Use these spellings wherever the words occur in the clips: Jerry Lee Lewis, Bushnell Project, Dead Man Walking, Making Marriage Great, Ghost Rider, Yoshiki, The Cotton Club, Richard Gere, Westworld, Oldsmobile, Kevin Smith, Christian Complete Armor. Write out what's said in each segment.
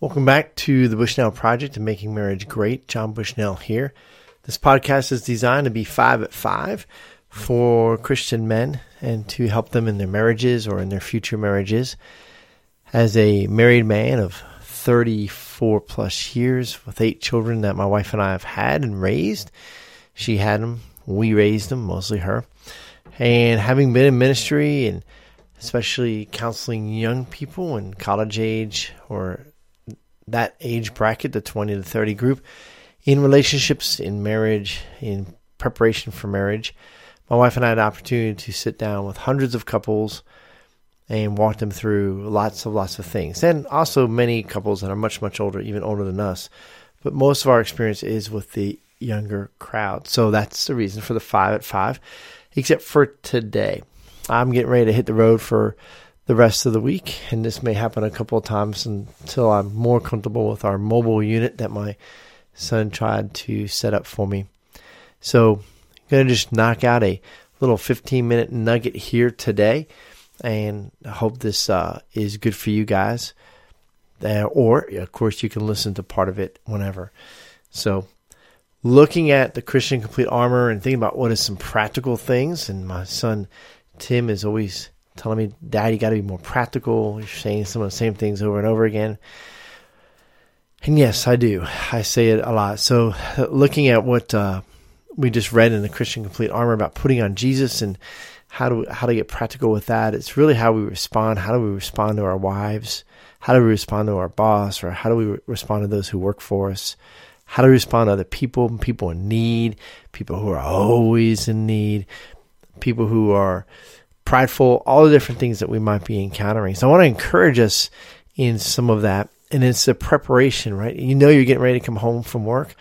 Welcome back to the Bushnell Project and Making Marriage Great. John Bushnell here. This podcast is designed to be 5 at 5 for Christian men and to help them in their marriages or in their future marriages. As a married man of 34 plus years with 8 children that my wife and I have had and raised, she had them, we raised them, mostly her, and having been in ministry and especially counseling young people in college age or that age bracket, the 20 to 30 group, in relationships, in marriage, in preparation for marriage. My wife and I had an opportunity to sit down with hundreds of couples and walk them through lots of things. And also many couples that are much, much older, even older than us. But most of our experience is with the younger crowd. So that's the reason for the 5 at 5, except for today. I'm getting ready to hit the road for the rest of the week, and this may happen a couple of times until I'm more comfortable with our mobile unit that my son tried to set up for me. So I'm going to just knock out a little 15-minute nugget here today, and I hope this is good for you guys. Or, of course, you can listen to part of it whenever. So looking at the Christian Complete Armor and thinking about what is some practical things, and my son Tim is always telling me, Dad, you got to be more practical. You're saying some of the same things over and over again. And yes, I do. I say it a lot. So looking at what we just read in the Christian Complete Armor about putting on Jesus and how to get practical with that, it's really how we respond. How do we respond to our wives? How do we respond to our boss? Or how do we respond to those who work for us? How do we respond to other people, people in need, people who are always in need, people who are prideful, all the different things that we might be encountering. So I want to encourage us in some of that. And it's the preparation, right? You know you're getting ready to come home from work.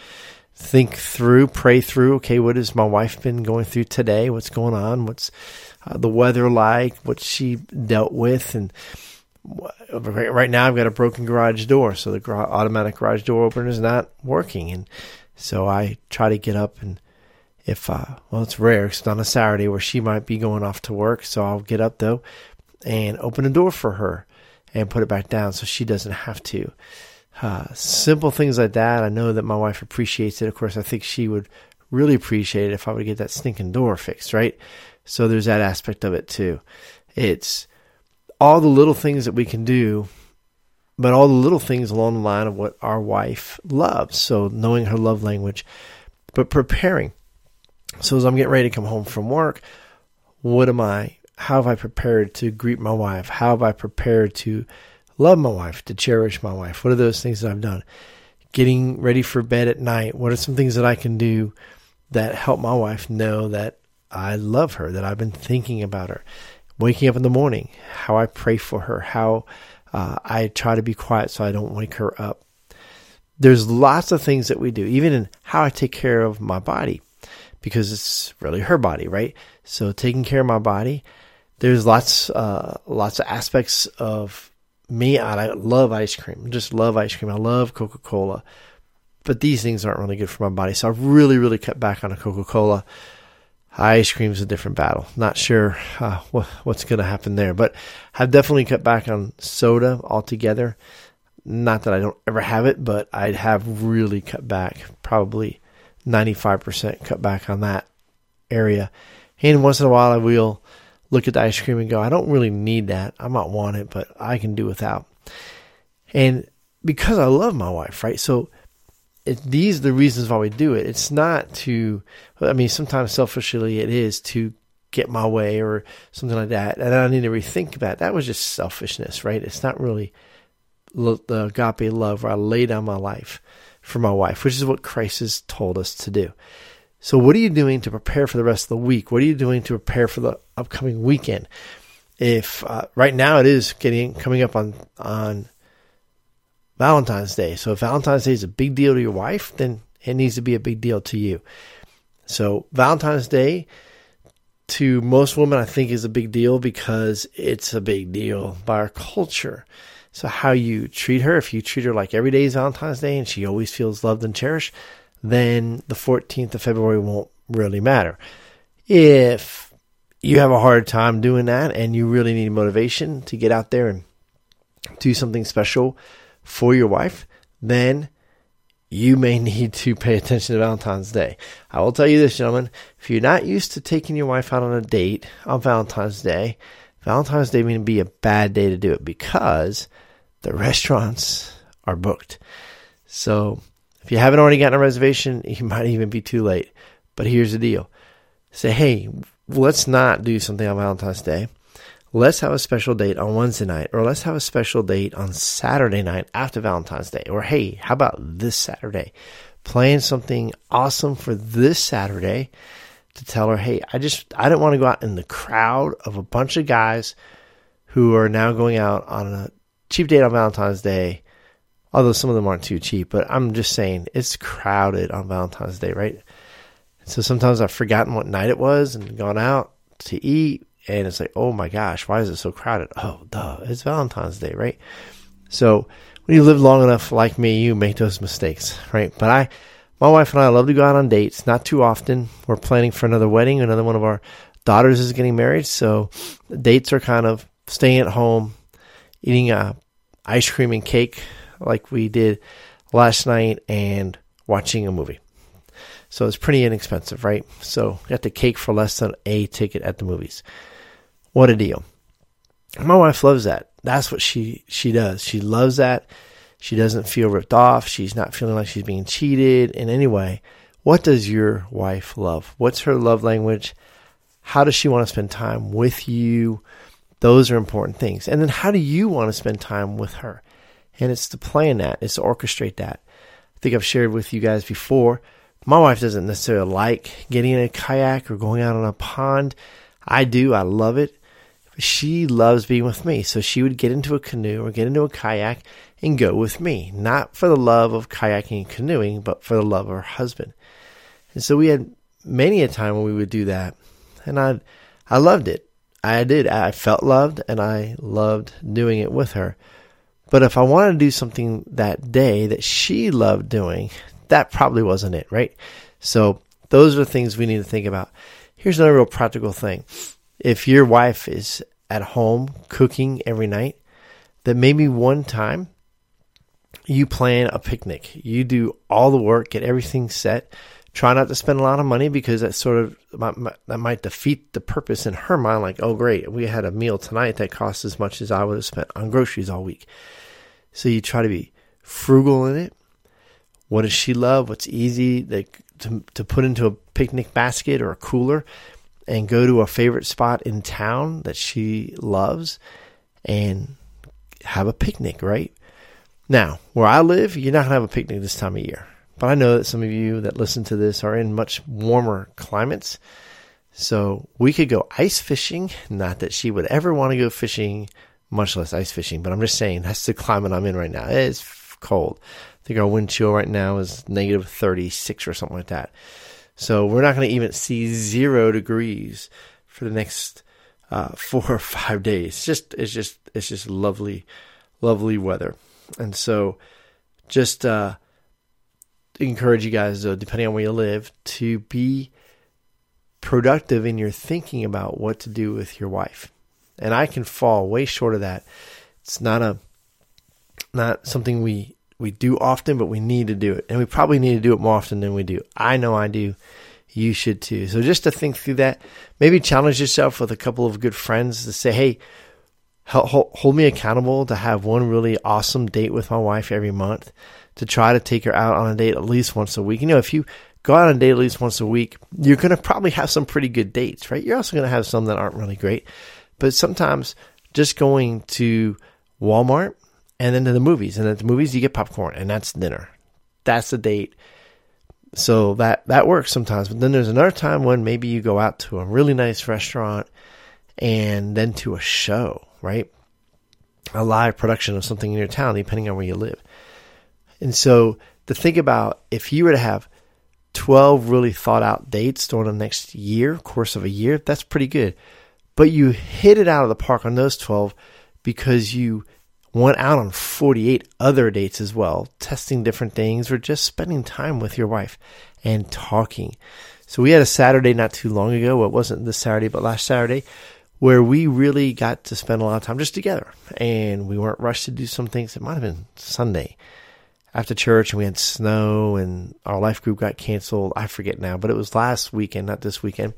Think through, pray through, okay, what has my wife been going through today? What's going on? What's the weather like? What she dealt with? And right now I've got a broken garage door, so the automatic garage door opener is not working. And so I try to get up and it's rare because it's on a Saturday where she might be going off to work. So I'll get up though and open the door for her and put it back down so she doesn't have to. Simple things like that. I know that my wife appreciates it. Of course, I think she would really appreciate it if I would get that stinking door fixed, right? So there's that aspect of it too. It's all the little things that we can do, but all the little things along the line of what our wife loves. So knowing her love language, but preparing. So as I'm getting ready to come home from work, how have I prepared to greet my wife? How have I prepared to love my wife, to cherish my wife? What are those things that I've done? Getting ready for bed at night, what are some things that I can do that help my wife know that I love her, that I've been thinking about her? Waking up in the morning, how I pray for her, how I try to be quiet so I don't wake her up. There's lots of things that we do, even in how I take care of my body. Because it's really her body, right? So taking care of my body, there's lots of aspects of me. I love ice cream. Just love ice cream. I love Coca-Cola. But these things aren't really good for my body. So I've really, really cut back on a Coca-Cola. Ice cream's a different battle. Not sure what's going to happen there. But I've definitely cut back on soda altogether. Not that I don't ever have it, but I have really cut back, probably 95% cut back on that area. And once in a while, I will look at the ice cream and go, I don't really need that. I might want it, but I can do without. And because I love my wife, right? So these are the reasons why we do it. It's not to, sometimes selfishly it is to get my way or something like that. And I need to rethink about it. That was just selfishness, right? It's not really the agape love where I lay down my life for my wife, which is what Christ has told us to do. So what are you doing to prepare for the rest of the week? What are you doing to prepare for the upcoming weekend? If right now it is coming up on Valentine's Day. So if Valentine's Day is a big deal to your wife, then it needs to be a big deal to you. So Valentine's Day to most women, I think, is a big deal because it's a big deal by our culture. So how you treat her, if you treat her like every day is Valentine's Day and she always feels loved and cherished, then the 14th of February won't really matter. If you have a hard time doing that and you really need motivation to get out there and do something special for your wife, then you may need to pay attention to Valentine's Day. I will tell you this, gentlemen. If you're not used to taking your wife out on a date on Valentine's Day may be a bad day to do it because the restaurants are booked. So if you haven't already gotten a reservation, you might even be too late. But here's the deal. Say, hey, let's not do something on Valentine's Day. Let's have a special date on Wednesday night, or let's have a special date on Saturday night after Valentine's Day, or hey, how about this Saturday? Plan something awesome for this Saturday to tell her, hey, I don't want to go out in the crowd of a bunch of guys who are now going out on a cheap date on Valentine's Day, although some of them aren't too cheap, but I'm just saying it's crowded on Valentine's Day, right? So sometimes I've forgotten what night it was and gone out to eat. And it's like, oh my gosh, why is it so crowded? Oh, duh, it's Valentine's Day, right? So when you live long enough, like me, you make those mistakes, right? But my wife and I love to go out on dates, not too often. We're planning for another wedding. Another one of our daughters is getting married. So dates are kind of staying at home, eating ice cream and cake like we did last night and watching a movie. So it's pretty inexpensive, right? So got the cake for less than a ticket at the movies. What a deal. My wife loves that. That's what she does. She loves that. She doesn't feel ripped off. She's not feeling like she's being cheated in any way. What does your wife love? What's her love language? How does she want to spend time with you? Those are important things. And then how do you want to spend time with her? And it's to plan that. It's to orchestrate that. I think I've shared with you guys before. My wife doesn't necessarily like getting in a kayak or going out on a pond. I do. I love it. She loves being with me. So she would get into a canoe or get into a kayak and go with me. Not for the love of kayaking and canoeing, but for the love of her husband. And so we had many a time when we would do that. And I loved it. I did. I felt loved and I loved doing it with her. But if I wanted to do something that day that she loved doing, that probably wasn't it, right? So those are the things we need to think about. Here's another real practical thing. If your wife is at home cooking every night, then maybe one time you plan a picnic. You do all the work, get everything set. Try not to spend a lot of money because that sort of that might defeat the purpose in her mind. Like, oh, great, we had a meal tonight that cost as much as I would have spent on groceries all week. So you try to be frugal in it. What does she love? What's easy to put into a picnic basket or a cooler and go to a favorite spot in town that she loves and have a picnic, right? Now, where I live, you're not going to have a picnic this time of year. But I know that some of you that listen to this are in much warmer climates. So we could go ice fishing. Not that she would ever want to go fishing, much less ice fishing. But I'm just saying that's the climate I'm in right now. It's cold. I think our wind chill right now is negative 36 or something like that. So we're not going to even see 0 degrees for the next 4 or 5 days. It's just lovely, lovely weather. And so just encourage you guys, though, depending on where you live, to be productive in your thinking about what to do with your wife. And I can fall way short of that. It's not something we do often, but we need to do it. And we probably need to do it more often than we do. I know I do. You should too. So just to think through that, maybe challenge yourself with a couple of good friends to say, hey, hold me accountable to have one really awesome date with my wife every month, to try to take her out on a date at least once a week. You know, if you go out on a date at least once a week, you're going to probably have some pretty good dates, right? You're also going to have some that aren't really great. But sometimes just going to Walmart, and then to the movies. And at the movies, you get popcorn. And that's dinner. That's the date. So that works sometimes. But then there's another time when maybe you go out to a really nice restaurant and then to a show, right? A live production of something in your town, depending on where you live. And so to think about, if you were to have 12 really thought out dates during the next year, course of a year, that's pretty good. But you hit it out of the park on those 12 because you went out on 48 other dates as well, testing different things or just spending time with your wife and talking. So we had a Saturday not too long ago. Well, it wasn't this Saturday, but last Saturday, where we really got to spend a lot of time just together. And we weren't rushed to do some things. It might have been Sunday after church, and we had snow, and our life group got canceled. I forget now, but it was last weekend, not this weekend.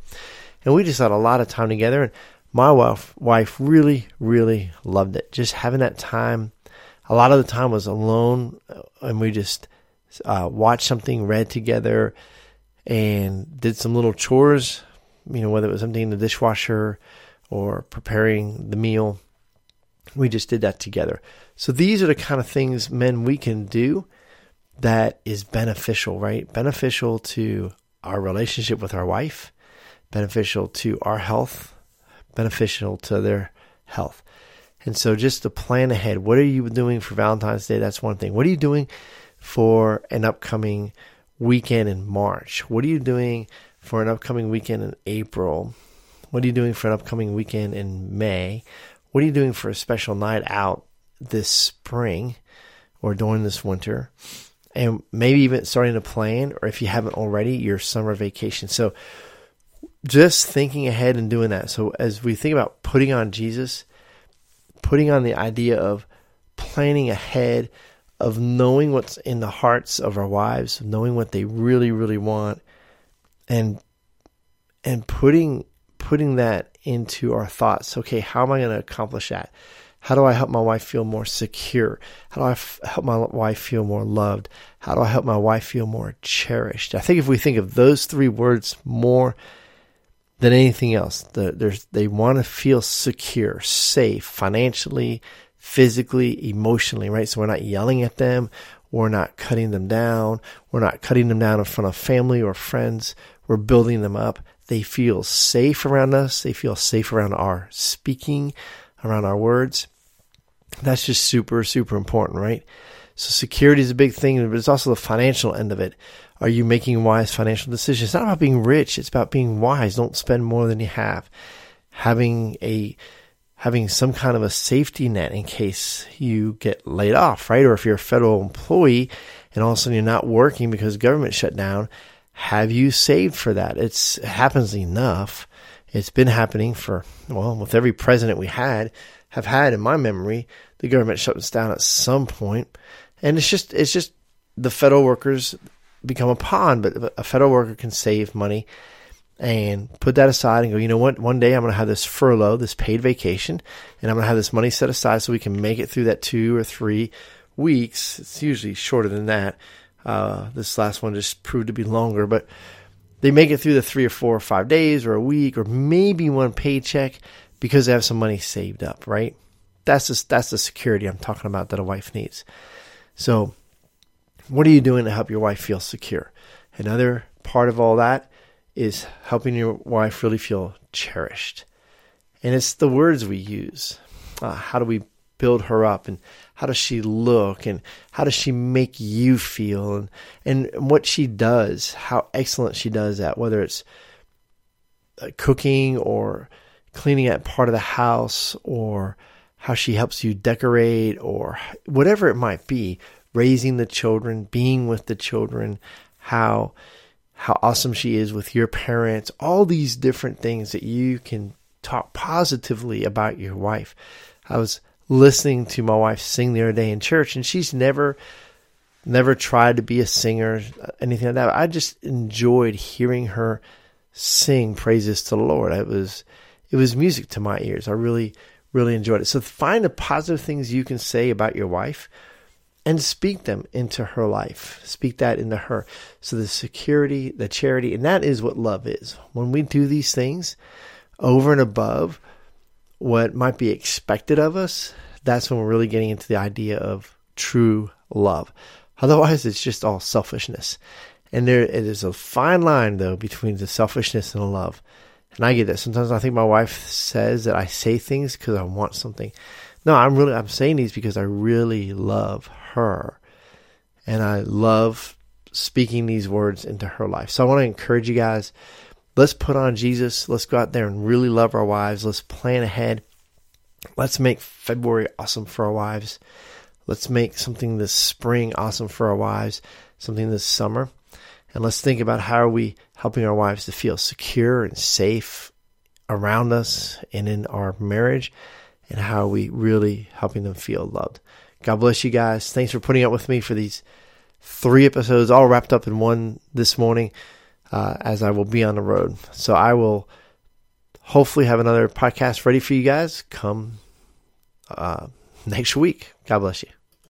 And we just had a lot of time together. And my wife really, really loved it. Just having that time. A lot of the time was alone, and we just watched something, read together, and did some little chores, you know, whether it was something in the dishwasher or preparing the meal. We just did that together. So these are the kind of things, men, we can do that is beneficial, right? Beneficial to our relationship with our wife, beneficial to our health, beneficial to their health. And so just to plan ahead, what are you doing for Valentine's Day? That's one thing. What are you doing for an upcoming weekend in March? What are you doing for an upcoming weekend in April? What are you doing for an upcoming weekend in May? What are you doing for a special night out this spring or during this winter? And maybe even starting to plan, or if you haven't already, your summer vacation. So just thinking ahead and doing that. So as we think about putting on Jesus, putting on the idea of planning ahead, of knowing what's in the hearts of our wives, knowing what they really, really want, and putting that into our thoughts. Okay, how am I going to accomplish that? How do I help my wife feel more secure? How do I help my wife feel more loved? How do I help my wife feel more cherished? I think if we think of those three words more than anything else, they want to feel secure, safe, financially, physically, emotionally, right? So we're not yelling at them. We're not cutting them down. We're not cutting them down in front of family or friends. We're building them up. They feel safe around us. They feel safe around our speaking, around our words. That's just super, super important, right? So security is a big thing, but it's also the financial end of it. Are you making wise financial decisions? It's not about being rich. It's about being wise. Don't spend more than you have. Having some kind of a safety net in case you get laid off, right? Or if you're a federal employee and all of a sudden you're not working because government shut down, have you saved for that? It happens enough. It's been happening for, well, with every president we have had in my memory, the government shuts down at some point. And it's just the federal workers become a pawn, but a federal worker can save money and put that aside and go, you know what, one day I'm going to have this furlough, this paid vacation, and I'm going to have this money set aside so we can make it through that 2 or 3 weeks. It's usually shorter than that. This last one just proved to be longer, but they make it through the 3 or 4 or 5 days or a week or maybe one paycheck because they have some money saved up, right? That's the security I'm talking about that a wife needs. So what are you doing to help your wife feel secure? Another part of all that is helping your wife really feel cherished. And it's the words we use. How do we build her up? And how does she look? And how does she make you feel? And what she does, how excellent she does at, whether it's cooking or cleaning that part of the house or how she helps you decorate or whatever it might be. Raising the children, being with the children, how awesome she is with your parents, all these different things that you can talk positively about your wife. I was listening to my wife sing the other day in church, and she's never tried to be a singer, anything like that. I just enjoyed hearing her sing praises to the Lord. It was music to my ears. I really, really enjoyed it. So find the positive things you can say about your wife, and speak them into her life. Speak that into her. So the security, the charity, and that is what love is. When we do these things over and above what might be expected of us, that's when we're really getting into the idea of true love. Otherwise, it's just all selfishness. And there is a fine line, though, between the selfishness and the love. And I get that. Sometimes I think my wife says that I say things because I want something. No, I'm saying these because I really love her, and I love speaking these words into her life. So I want to encourage you guys, let's put on Jesus. Let's go out there and really love our wives. Let's plan ahead. Let's make February awesome for our wives. Let's make something this spring awesome for our wives, something this summer. And let's think about how are we helping our wives to feel secure and safe around us and in our marriage, and how are we really helping them feel loved. God bless you guys. Thanks for putting up with me for these 3 episodes, all wrapped up in one this morning, as I will be on the road. So I will hopefully have another podcast ready for you guys come next week. God bless you.